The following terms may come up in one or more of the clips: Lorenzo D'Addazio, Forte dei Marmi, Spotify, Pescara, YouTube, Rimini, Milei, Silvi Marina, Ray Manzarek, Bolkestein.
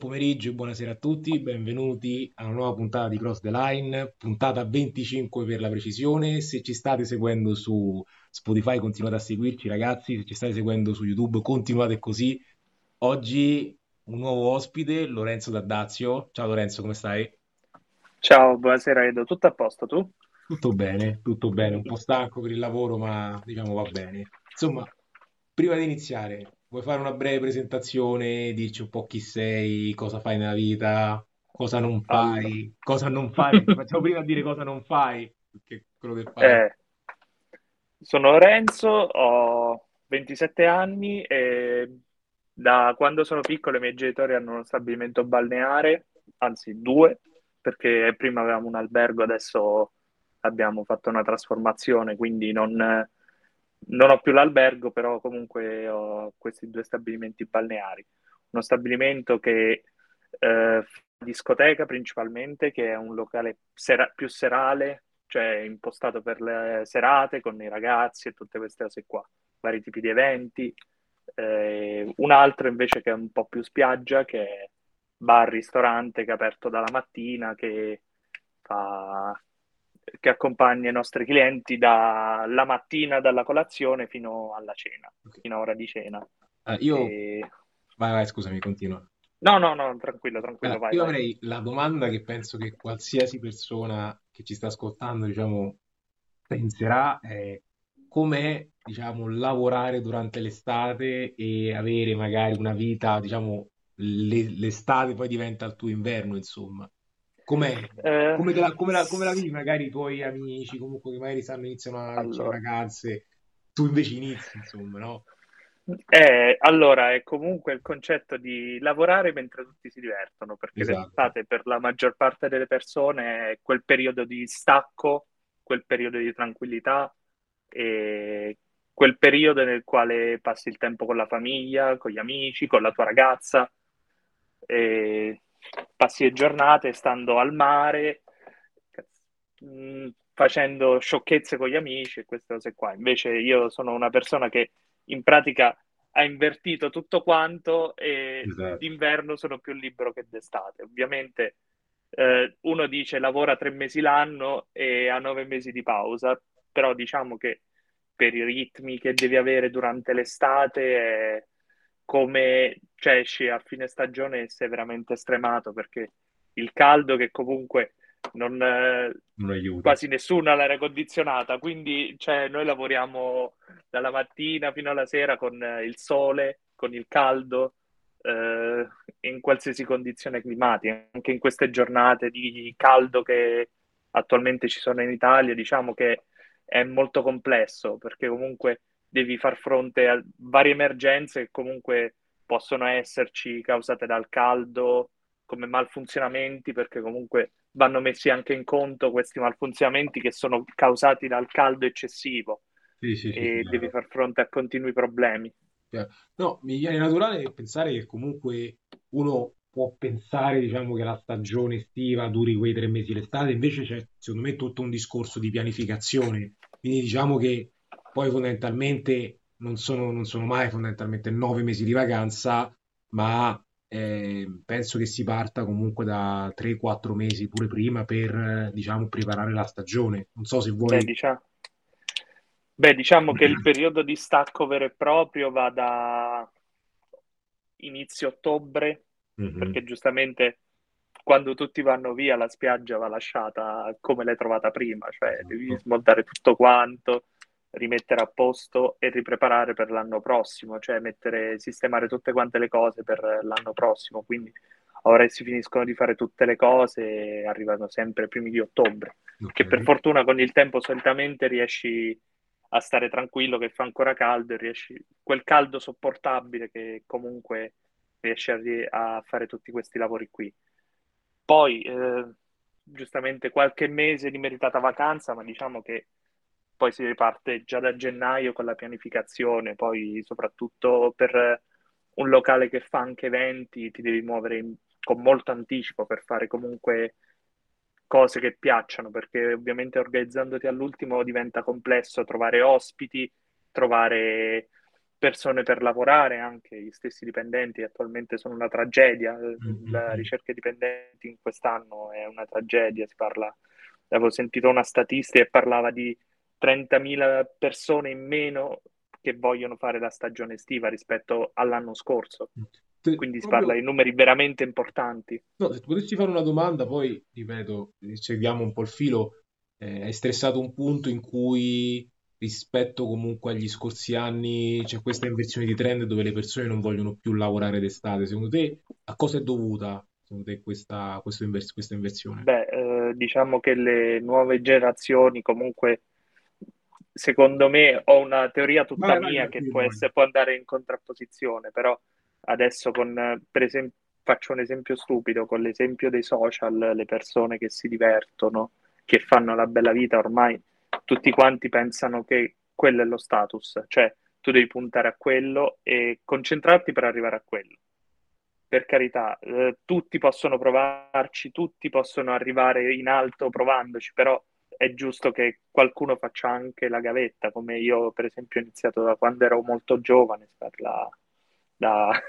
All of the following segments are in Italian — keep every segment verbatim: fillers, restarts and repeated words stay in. pomeriggio e buonasera a tutti, benvenuti a una nuova puntata di Cross the Line, puntata venticinque per la precisione. Se ci state seguendo su Spotify continuate a seguirci ragazzi, se ci state seguendo su YouTube continuate così. Oggi un nuovo ospite, Lorenzo D'Addazio. Ciao Lorenzo, come stai? Ciao, buonasera Edo, tutto a posto tu? Tutto bene, tutto bene, un po' stanco per il lavoro ma diciamo va bene. Insomma, prima di iniziare, vuoi fare una breve presentazione, dirci un po' chi sei, cosa fai nella vita, cosa non fai, allora. cosa non fai, facciamo prima a dire cosa non fai, perché quello che fai. Eh, sono Lorenzo, ho ventisette anni e da quando sono piccolo i miei genitori hanno uno stabilimento balneare, anzi due, perché prima avevamo un albergo, adesso abbiamo fatto una trasformazione, quindi non... Non ho più l'albergo, però comunque ho questi due stabilimenti balneari. Uno stabilimento che eh, discoteca principalmente, che è un locale sera- più serale, cioè impostato per le serate con i ragazzi e tutte queste cose qua, vari tipi di eventi. Eh, un altro invece che è un po' più spiaggia, che è bar-ristorante che è aperto dalla mattina, che fa... che accompagna i nostri clienti dalla mattina, dalla colazione fino alla cena, okay. fino a ora di cena. Ah, io... E... Vai, vai, scusami, continua. No, no, no, tranquillo, tranquillo, allora, vai. Io vai. avrei la domanda che penso che qualsiasi persona che ci sta ascoltando, diciamo, penserà è com'è, diciamo, lavorare durante l'estate e avere magari una vita, diciamo, l- l'estate poi diventa il tuo inverno, insomma. Com'è? Eh, come, la, come, la, come la vivi magari i tuoi amici, comunque che magari stanno iniziano a allora. ragazze, tu invece inizi, insomma, no? Eh, allora, è comunque il concetto di lavorare mentre tutti si divertono, perché esatto. l'estate per la maggior parte delle persone è quel periodo di stacco, quel periodo di tranquillità, e quel periodo nel quale passi il tempo con la famiglia, con gli amici, con la tua ragazza, e... passi le giornate stando al mare, mh, facendo sciocchezze con gli amici e queste cose qua. Invece io sono una persona che in pratica ha invertito tutto quanto e esatto. d'inverno sono più libero che d'estate. Ovviamente eh, uno dice lavora tre mesi l'anno e ha nove mesi di pausa, però diciamo che per i ritmi che devi avere durante l'estate è come... cioè esci a fine stagione e sei veramente stremato, perché il caldo che comunque non, non aiuta. Quasi nessuno ha l'aria condizionata, quindi cioè, noi lavoriamo dalla mattina fino alla sera con il sole, con il caldo, eh, in qualsiasi condizione climatica, anche in queste giornate di caldo che attualmente ci sono in Italia, diciamo che è molto complesso, perché comunque devi far fronte a varie emergenze che comunque possono esserci causate dal caldo, come malfunzionamenti, perché comunque vanno messi anche in conto questi malfunzionamenti che sono causati dal caldo eccessivo, sì, sì, e sì, devi no. far fronte a continui problemi. No, mi viene naturale pensare che comunque uno può pensare, diciamo, che la stagione estiva duri quei tre mesi l'estate, invece c'è secondo me tutto un discorso di pianificazione, quindi diciamo che poi fondamentalmente... Non sono, non sono mai fondamentalmente nove mesi di vacanza, ma eh, penso che si parta comunque da tre quattro mesi pure prima per, eh, diciamo, preparare la stagione. Non so se vuoi... Beh, diciamo, Beh, diciamo che il periodo di stacco vero e proprio va da inizio ottobre, mm-hmm. perché giustamente quando tutti vanno via la spiaggia va lasciata come l'hai trovata prima, cioè esatto. devi smontare tutto quanto, rimettere a posto e ripreparare per l'anno prossimo, cioè mettere, sistemare tutte quante le cose per l'anno prossimo, quindi ora si finiscono di fare tutte le cose e arrivano sempre i primi di ottobre, okay. che per fortuna con il tempo solitamente riesci a stare tranquillo che fa ancora caldo e riesci, quel caldo sopportabile che comunque riesci a, a fare tutti questi lavori qui. Poi eh, giustamente qualche mese di meritata vacanza, ma diciamo che poi si riparte già da gennaio con la pianificazione, poi soprattutto per un locale che fa anche eventi ti devi muovere in, con molto anticipo per fare comunque cose che piacciono, perché ovviamente organizzandoti all'ultimo diventa complesso trovare ospiti, trovare persone per lavorare, anche gli stessi dipendenti attualmente sono una tragedia, mm-hmm. La ricerca dipendenti in quest'anno è una tragedia, si parla, avevo sentito una statistica che parlava di trentamila persone in meno che vogliono fare la stagione estiva rispetto all'anno scorso. Te, Quindi si proprio... parla di numeri veramente importanti. No, se potessi fare una domanda, poi, ripeto, seguiamo un po' il filo, eh, hai stressato un punto in cui rispetto comunque agli scorsi anni c'è questa inversione di trend dove le persone non vogliono più lavorare d'estate. Secondo te a cosa è dovuta, secondo te, questa, questa, invers- questa inversione? Beh, eh, diciamo che le nuove generazioni comunque... Secondo me ho una teoria tutta vai, vai, mia vai, che vai. Può, essere, può andare in contrapposizione, però adesso con, per esempio, faccio un esempio stupido, con l'esempio dei social, le persone che si divertono, che fanno la bella vita, ormai tutti quanti pensano che quello è lo status, cioè tu devi puntare a quello e concentrarti per arrivare a quello. Per carità, eh, tutti possono provarci, tutti possono arrivare in alto provandoci, però è giusto che qualcuno faccia anche la gavetta, come io per esempio ho iniziato da quando ero molto giovane, la, la...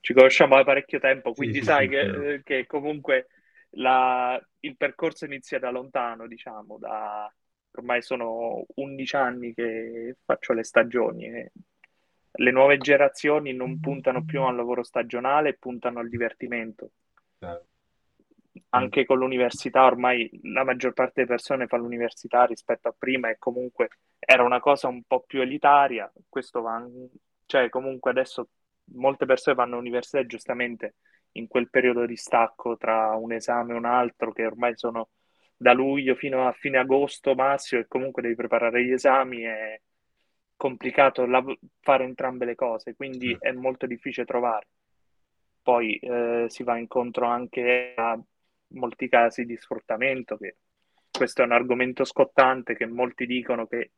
ci conosciamo da parecchio tempo, quindi sì, sai sì, che, sì. che comunque la... il percorso inizia da lontano, diciamo, da... ormai sono undici anni che faccio le stagioni e le nuove generazioni non puntano più al lavoro stagionale, puntano al divertimento. Sì. Anche con l'università, ormai la maggior parte delle persone fa l'università rispetto a prima, e comunque era una cosa un po' più elitaria. Questo va, cioè comunque adesso molte persone vanno all'università giustamente in quel periodo di stacco tra un esame e un altro, che ormai sono da luglio fino a fine agosto massimo, e comunque devi preparare gli esami, è complicato lav- fare entrambe le cose, quindi è molto difficile trovare. Poi eh, si va incontro anche a molti casi di sfruttamento, che questo è un argomento scottante, che molti dicono che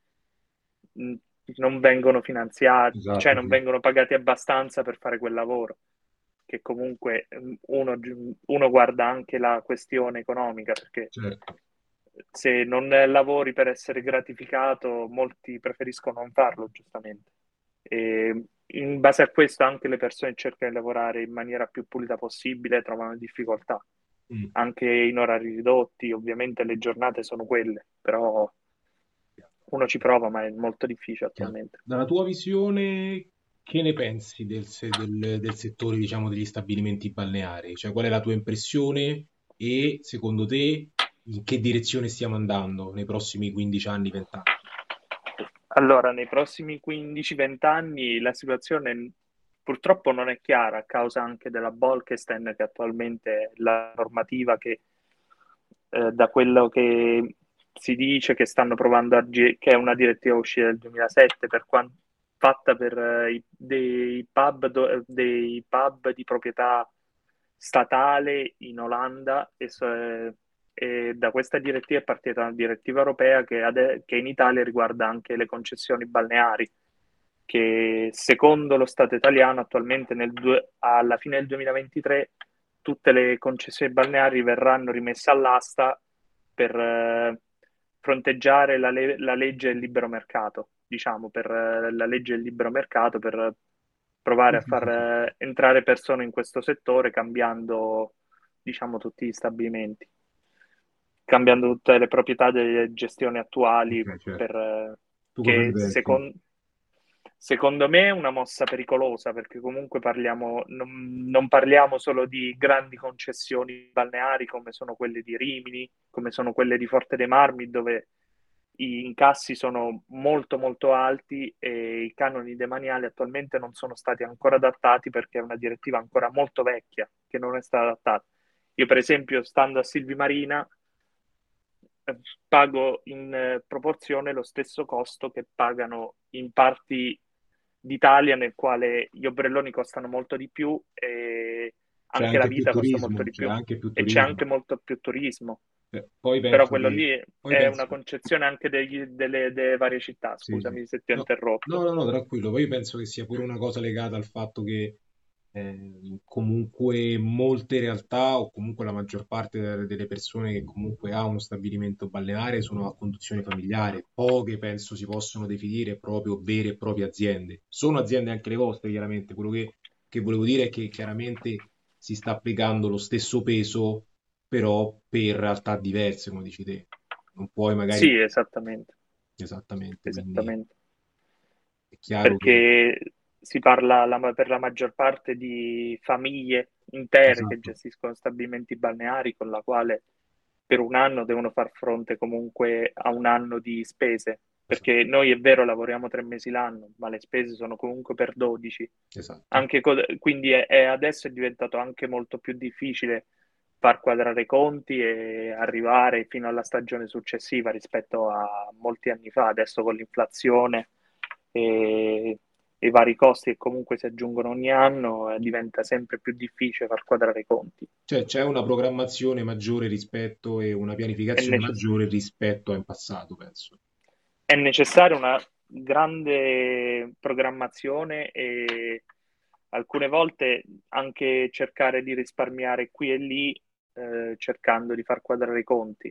non vengono finanziati, esatto, cioè non sì. vengono pagati abbastanza per fare quel lavoro, che comunque uno, uno guarda anche la questione economica, perché certo. se non lavori per essere gratificato, molti preferiscono non farlo, giustamente, e in base a questo anche le persone cercano di lavorare in maniera più pulita possibile, trovano difficoltà anche in orari ridotti. Ovviamente le giornate sono quelle, però uno ci prova, ma è molto difficile attualmente. Dalla tua visione, che ne pensi del, del, del settore, diciamo, degli stabilimenti balneari? Cioè, qual è la tua impressione e secondo te in che direzione stiamo andando nei prossimi quindici anni, venti anni? Allora, nei prossimi quindici venti anni la situazione purtroppo non è chiara, a causa anche della Bolkestein, che attualmente è la normativa che, eh, da quello che si dice, che stanno provando a ge- che è una direttiva uscita del duemilasette, per quant- fatta per eh, dei, pub do- dei pub di proprietà statale in Olanda, e, eh, e da questa direttiva è partita una direttiva europea che, ade- che in Italia riguarda anche le concessioni balneari, che secondo lo Stato italiano attualmente nel due, alla fine del duemilaventitré tutte le concessioni balneari verranno rimesse all'asta per eh, fronteggiare la, le- la legge del libero mercato, diciamo, per eh, la legge del libero mercato, per provare a far eh, entrare persone in questo settore, cambiando, diciamo, tutti gli stabilimenti, cambiando tutte le proprietà delle gestioni attuali, okay, certo. per, eh, che secondo... Secondo me è una mossa pericolosa, perché comunque parliamo non, non parliamo solo di grandi concessioni balneari come sono quelle di Rimini, come sono quelle di Forte dei Marmi, dove gli incassi sono molto molto alti e i canoni demaniali attualmente non sono stati ancora adattati, perché è una direttiva ancora molto vecchia che non è stata adattata. Io per esempio, stando a Silvi Marina, pago in proporzione lo stesso costo che pagano in parti d'Italia, nel quale gli ombrelloni costano molto di più e anche, anche la vita turismo, costa molto di più, anche più e c'è anche molto più turismo, eh, poi però quello che... lì poi è penso... una concezione anche degli, delle, delle varie città, scusami sì, sì. se ti ho no, interrotto no no no tranquillo. Poi io penso che sia pure una cosa legata al fatto che Eh, comunque molte realtà, o comunque la maggior parte de- delle persone che comunque ha uno stabilimento balneare, sono a conduzione familiare. Poche penso si possono definire proprio vere e proprie aziende. Sono aziende anche le vostre, chiaramente. Quello che, che volevo dire è che chiaramente si sta applicando lo stesso peso, però per realtà diverse, come dici te. Non puoi magari... Sì, esattamente. Esattamente, quindi Esattamente. è chiaro che... Perché si parla la- per la maggior parte di famiglie intere che Esatto, gestiscono stabilimenti balneari, con la quale per un anno devono far fronte comunque a un anno di spese, esatto, perché noi è vero lavoriamo tre mesi l'anno, ma le spese sono comunque per dodici. esatto. Anche co- quindi è- è adesso è diventato anche molto più difficile far quadrare i conti e arrivare fino alla stagione successiva rispetto a molti anni fa, adesso con l'inflazione e e i vari costi che comunque si aggiungono ogni anno, eh, diventa sempre più difficile far quadrare i conti. Cioè c'è una programmazione maggiore rispetto e una È pianificazione necess- maggiore rispetto a in passato, penso. è necessaria una grande programmazione e alcune volte anche cercare di risparmiare qui e lì, eh, cercando di far quadrare i conti.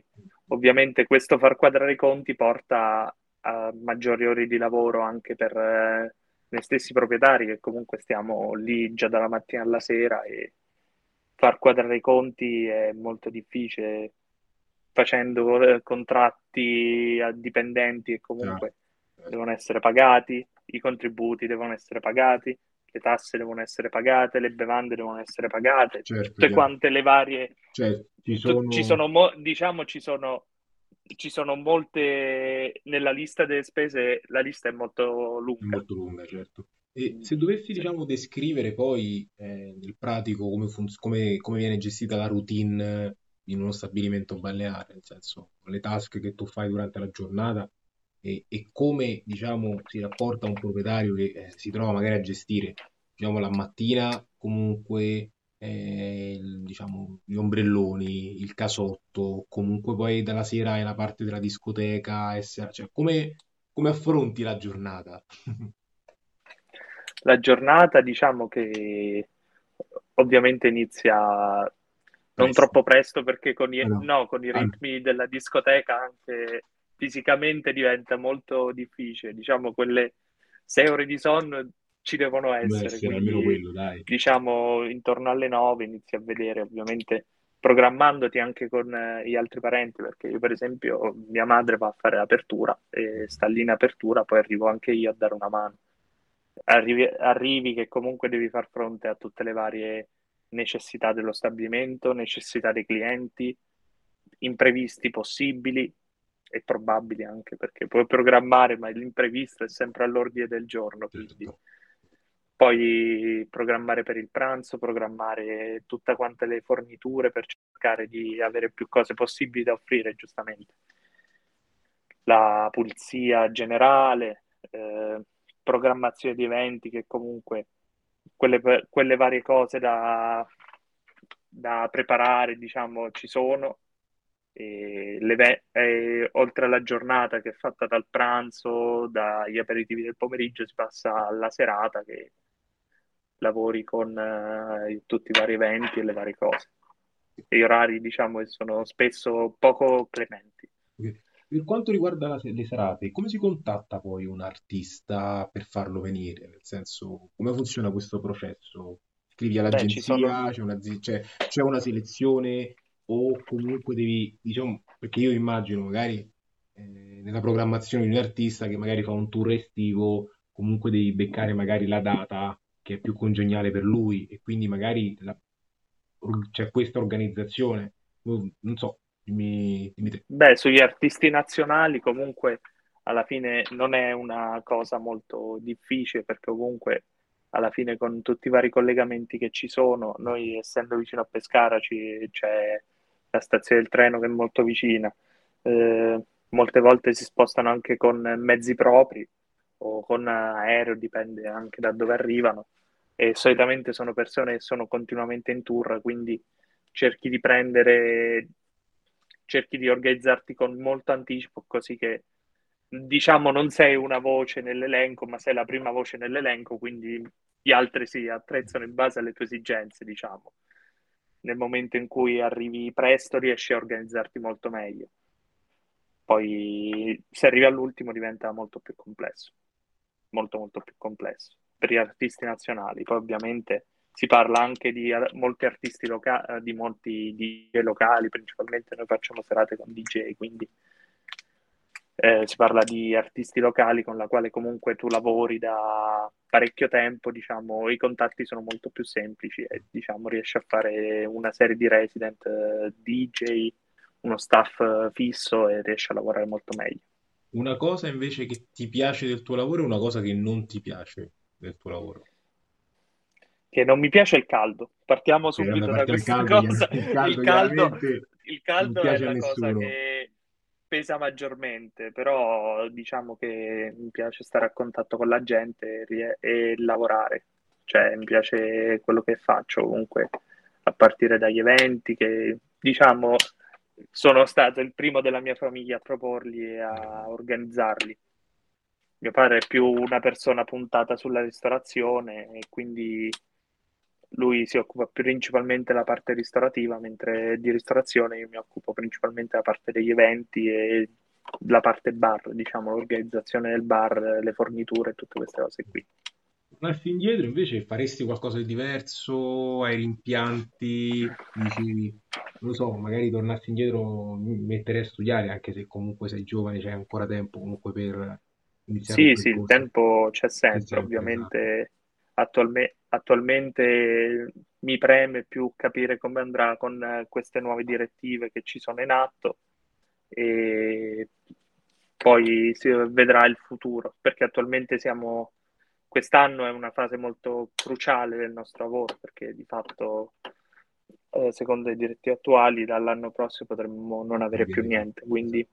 Ovviamente questo far quadrare i conti porta a maggiori ore di lavoro anche per eh, noi stessi proprietari, che comunque stiamo lì già dalla mattina alla sera, e far quadrare i conti è molto difficile facendo eh, contratti a dipendenti che Chiaro. comunque Eh, devono essere pagati, i contributi devono essere pagati, le tasse devono essere pagate, le bevande devono essere pagate, Certo, tutte chiaro. quante le varie, Cioè ci tu- ci sono... sono, mo- diciamo, ci sono, ci sono molte, nella lista delle spese, la lista è molto È lunga. molto lunga, certo. E Mm, se dovessi, Sì. diciamo, descrivere poi eh, nel pratico come, funz- come- come viene gestita la routine in uno stabilimento balneare, nel senso le task che tu fai durante la giornata e, e come, diciamo, si rapporta a un proprietario che eh, si trova magari a gestire, diciamo, la mattina comunque, eh, il- diciamo, gli ombrelloni, il casotto, comunque poi dalla sera è la parte della discoteca, e sera- cioè come, come affronti la giornata? La giornata, diciamo che ovviamente inizia non Presto. troppo presto, perché con i, Allora, no, con i al- ritmi della discoteca anche fisicamente diventa molto difficile. Diciamo, quelle sei ore di sonno ci devono deve essere, essere almeno quindi quello, dai. diciamo intorno alle nove inizi a vedere, ovviamente programmandoti anche con eh, gli altri parenti, perché io per esempio mia madre va a fare l'apertura e sta lì in apertura, poi arrivo anche io a dare una mano. Arrivi, arrivi che comunque devi far fronte a tutte le varie necessità dello stabilimento, necessità dei clienti, imprevisti possibili e probabili anche, perché puoi programmare, ma l'imprevisto è sempre all'ordine del giorno, quindi Certo. poi programmare per il pranzo, programmare tutte quante le forniture per cercare di avere più cose possibili da offrire, giustamente. La pulizia generale, eh, programmazione di eventi, che comunque quelle, quelle varie cose da, da preparare, diciamo, ci sono. E l'eve- e oltre alla giornata che è fatta dal pranzo, dagli aperitivi del pomeriggio, si passa alla serata che lavori con eh, tutti i vari eventi e le varie cose. E gli orari, diciamo, sono spesso poco clementi. Ok. Per quanto riguarda la se- le serate, come si contatta poi un artista per farlo venire? Nel senso, come funziona questo processo? Scrivi Beh, ci sono. all'agenzia, c'è una, zi- c'è- c'è una selezione o comunque devi, diciamo, perché io immagino magari eh, nella programmazione di un artista che magari fa un tour estivo, comunque devi beccare magari la data che è più congeniale per lui e quindi magari la- or- c'è questa organizzazione. Non so, dimmi, dimmi te. Beh, sugli artisti nazionali comunque alla fine non è una cosa molto difficile, perché comunque alla fine con tutti i vari collegamenti che ci sono, noi essendo vicino a Pescara ci- c'è la stazione del treno che è molto vicina, eh, molte volte si spostano anche con mezzi propri o con aereo, dipende anche da dove arrivano, e solitamente sono persone che sono continuamente in tour, quindi cerchi di prendere, cerchi di organizzarti con molto anticipo, così che diciamo non sei una voce nell'elenco, ma sei la prima voce nell'elenco, quindi gli altri si attrezzano in base alle tue esigenze, diciamo. Nel momento in cui arrivi presto riesci a organizzarti molto meglio. Poi se arrivi all'ultimo diventa molto più complesso, molto molto più complesso per gli artisti nazionali. Poi ovviamente si parla anche di molti artisti locali, di molti D J locali, principalmente noi facciamo serate con D J, quindi eh, si parla di artisti locali con la quale comunque tu lavori da parecchio tempo, diciamo, i contatti sono molto più semplici e diciamo riesci a fare una serie di resident D J, uno staff fisso e riesci a lavorare molto meglio. Una cosa invece che ti piace del tuo lavoro e una cosa che non ti piace del tuo lavoro? Che non mi piace il caldo. Partiamo subito da questa cosa. Il caldo, il caldo, il caldo è la cosa che pesa maggiormente, però diciamo che mi piace stare a contatto con la gente e, e lavorare. Cioè mi piace quello che faccio comunque, a partire dagli eventi che diciamo... Sono stato il primo della mia famiglia a proporli e a organizzarli. Mio padre è più una persona puntata sulla ristorazione e quindi lui si occupa principalmente della parte ristorativa, mentre di ristorazione io mi occupo principalmente della parte degli eventi e la parte bar, diciamo, l'organizzazione del bar, le forniture e tutte queste cose qui. Tornarsi indietro invece, faresti qualcosa di diverso? Hai rimpianti? Dici, non lo so, magari tornarsi indietro mi metterei a studiare, anche se comunque sei giovane, c'è ancora tempo comunque per iniziare. Sì, sì, il tempo c'è sempre, c'è sempre ovviamente. No? Attualme- attualmente mi preme più capire come andrà con queste nuove direttive che ci sono in atto e poi si vedrà il futuro, perché attualmente siamo... Quest'anno è una fase molto cruciale del nostro lavoro, perché di fatto, eh, secondo le direttive attuali, dall'anno prossimo potremmo non avere più niente, quindi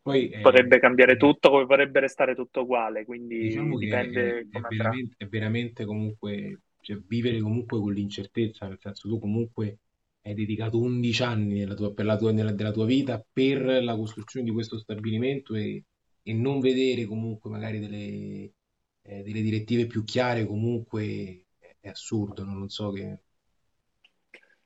poi, eh, potrebbe cambiare tutto, come potrebbe restare tutto uguale, quindi diciamo dipende. È, è, come è, veramente, è veramente comunque, cioè, vivere comunque con l'incertezza, nel senso tu comunque hai dedicato undici anni nella tua, per la tua, nella, della tua vita per la costruzione di questo stabilimento e, e non vedere comunque magari delle... Eh, delle direttive più chiare comunque è assurdo, non so che...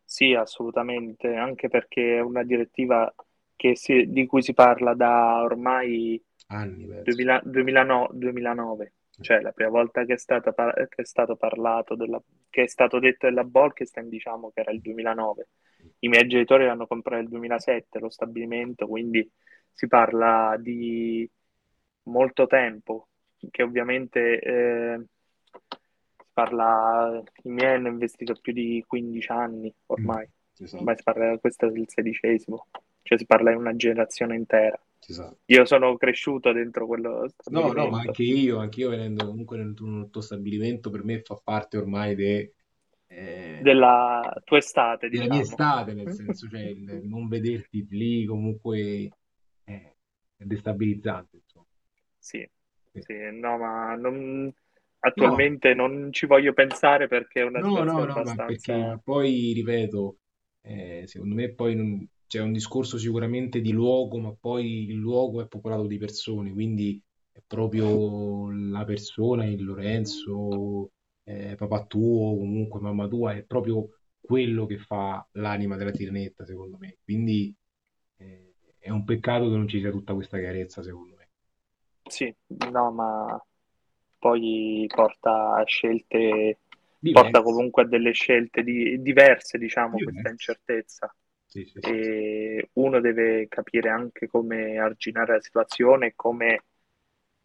Sì, assolutamente, anche perché è una direttiva che si, di cui si parla da ormai anni, duemila, duemila no, duemilanove, eh. Cioè la prima volta che è, stata, che è stato parlato, della, che è stato detto della Bolkestein, diciamo che era il duemilanove, i miei genitori l'hanno comprato nel duemilasette lo stabilimento, quindi si parla di molto tempo, che ovviamente eh, si parla, i miei hanno investito più di quindici anni ormai, mm, esatto. Ormai si parla, questo è il sedicesimo, cioè si parla di una generazione intera, esatto. Io sono cresciuto dentro quello stabilimento. No, no, ma anche io, anche io venendo comunque nel tuo, tuo stabilimento, per me fa parte ormai de, eh, della tua estate, della diciamo. Mia estate, nel senso, cioè il non vederti lì comunque eh, è destabilizzante, insomma. Sì. Sì, no, ma non... attualmente no. Non ci voglio pensare perché è una no, situazione no, no, abbastanza... Perché poi, ripeto, eh, secondo me poi non... c'è un discorso sicuramente di luogo, ma poi il luogo è popolato di persone, quindi è proprio la persona, il Lorenzo, eh, papà tuo, comunque mamma tua, è proprio quello che fa l'anima della Tiranetta, secondo me. Quindi eh, è un peccato che non ci sia tutta questa chiarezza, secondo me. Sì, no, ma poi porta a scelte, diverse. Porta comunque a delle scelte di, diverse, diciamo, diverse. Questa incertezza. Sì, sì, e sì. Uno deve capire anche come arginare la situazione, come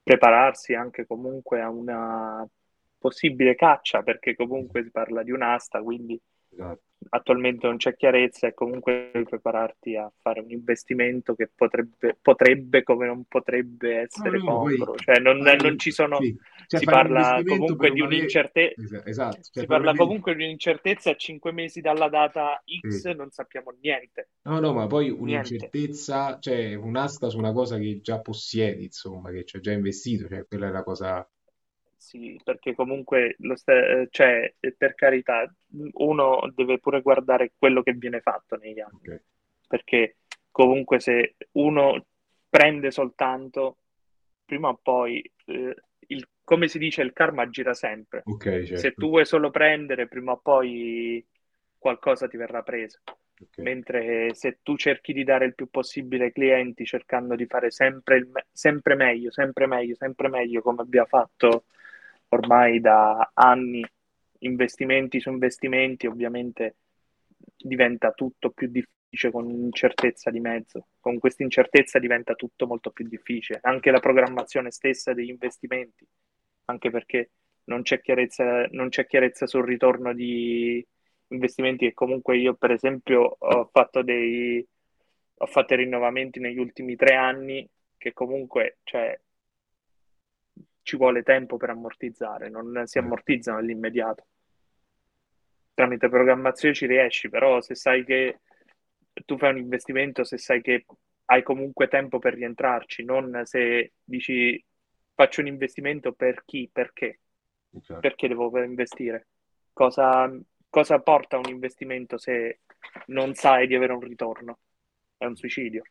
prepararsi anche comunque a una possibile caccia, perché comunque si parla di un'asta, quindi esatto. Attualmente non c'è chiarezza e comunque devi prepararti a fare un investimento che potrebbe, potrebbe come non potrebbe essere no, no, povero, poi, cioè non, fare, non ci sono, sì. Cioè, si parla comunque di un'incertezza, esatto, esatto. Cioè, si parla comunque di un'incertezza a cinque mesi dalla data X, sì. Non sappiamo niente. No, no, ma poi un'incertezza, niente. Cioè un'asta su una cosa che già possiedi, insomma, che ci hai già investito, cioè quella è la cosa... Sì, perché comunque, lo st- cioè, per carità, uno deve pure guardare quello che viene fatto negli anni, okay. Perché comunque se uno prende soltanto, prima o poi eh, il, come si dice, il karma gira sempre. Okay, certo. Se tu vuoi solo prendere, prima o poi qualcosa ti verrà preso. Okay. Mentre se tu cerchi di dare il più possibile ai clienti, cercando di fare sempre, il me- sempre meglio, sempre meglio, sempre meglio, come abbiamo fatto ormai da anni, investimenti su investimenti, ovviamente diventa tutto più difficile con incertezza di mezzo. Con questa incertezza diventa tutto molto più difficile, anche la programmazione stessa degli investimenti, anche perché non c'è chiarezza, non c'è chiarezza sul ritorno di investimenti. Che comunque io, per esempio, ho fatto dei ho fatto rinnovamenti negli ultimi tre anni che comunque, cioè, ci vuole tempo per ammortizzare, non si ammortizzano all'immediato. Tramite programmazione ci riesci, però se sai che tu fai un investimento, se sai che hai comunque tempo per rientrarci, non se dici faccio un investimento per chi, perché, certo. Perché devo investire? Cosa, cosa porta un investimento se non sai di avere un ritorno? È un suicidio.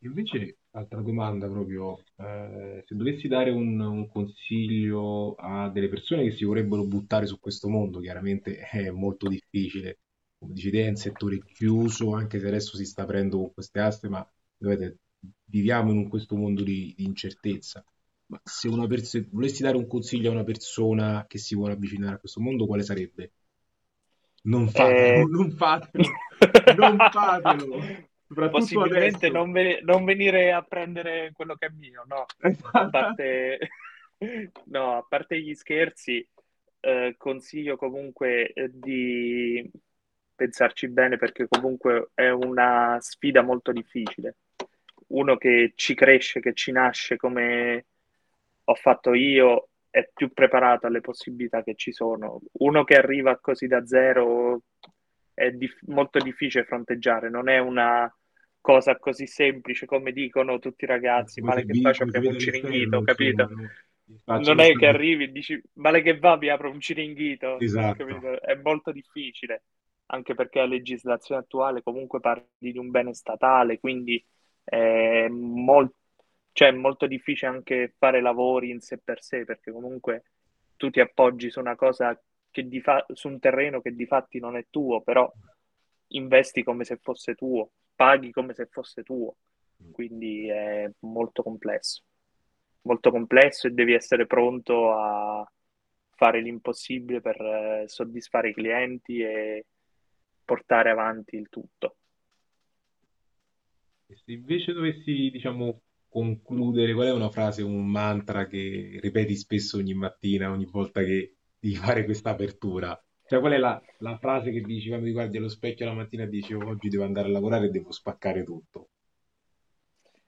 Invece, altra domanda proprio, eh, se dovessi dare un, un consiglio a delle persone che si vorrebbero buttare su questo mondo, chiaramente è molto difficile, come dici te, è un settore chiuso, anche se adesso si sta aprendo con queste aste, ma vedete, viviamo in un, questo mondo di, di incertezza. Ma se, una pers- se volessi dare un consiglio a una persona che si vuole avvicinare a questo mondo, quale sarebbe? Non fatelo, eh... non fatelo, non fatelo! Possibilmente non, ve- non venire a prendere quello che è mio, no? A parte, no, a parte gli scherzi, eh, consiglio comunque di pensarci bene, perché comunque è una sfida molto difficile. Uno che ci cresce, che ci nasce come ho fatto io, è più preparato alle possibilità che ci sono. Uno che arriva così da zero è dif- molto difficile fronteggiare, non è una cosa così semplice come dicono tutti i ragazzi, male che faccio abbiamo un ciringhito, capito? Non è che arrivi e dici male che va vi apro un ciringhito, esatto. Capito? È molto difficile, anche perché la legislazione attuale comunque parli di un bene statale, quindi è molto, cioè, è molto difficile anche fare lavori in sé per sé, perché comunque tu ti appoggi su una cosa che di fa- su un terreno che di fatti non è tuo, però investi come se fosse tuo, paghi come se fosse tuo, quindi è molto complesso, molto complesso, e devi essere pronto a fare l'impossibile per eh, soddisfare i clienti e portare avanti il tutto. E se invece dovessi, diciamo, concludere, qual è una frase, un mantra che ripeti spesso ogni mattina, ogni volta che di fare questa apertura? Cioè, qual è la, la frase che dici quando ti guardi allo specchio la mattina e dici oggi devo andare a lavorare e devo spaccare tutto?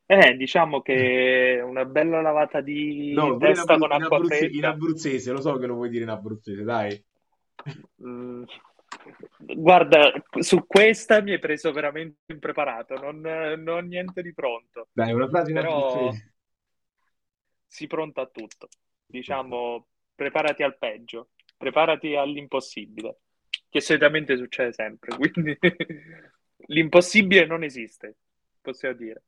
Eh, diciamo che una bella lavata di no, testa in Abru- con acqua in Abruzze- fredda. In abruzzese, lo so che lo vuoi dire in abruzzese, dai. Mm, guarda, su questa mi hai preso veramente impreparato, non, non ho niente di pronto. Dai, una frase in abruzzese. Si pronta a tutto. Diciamo... preparati al peggio, preparati all'impossibile, che solitamente succede sempre, quindi l'impossibile non esiste, possiamo dire.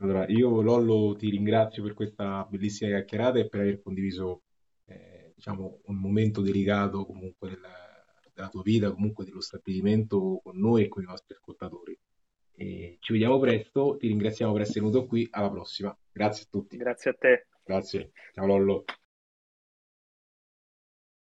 Allora, io Lollo ti ringrazio per questa bellissima chiacchierata e per aver condiviso, eh, diciamo, un momento delicato comunque della, della tua vita, comunque dello stabilimento, con noi e con i nostri ascoltatori. E ci vediamo presto, ti ringraziamo per essere venuto qui, alla prossima. Grazie a tutti. Grazie a te. Grazie, ciao Lollo.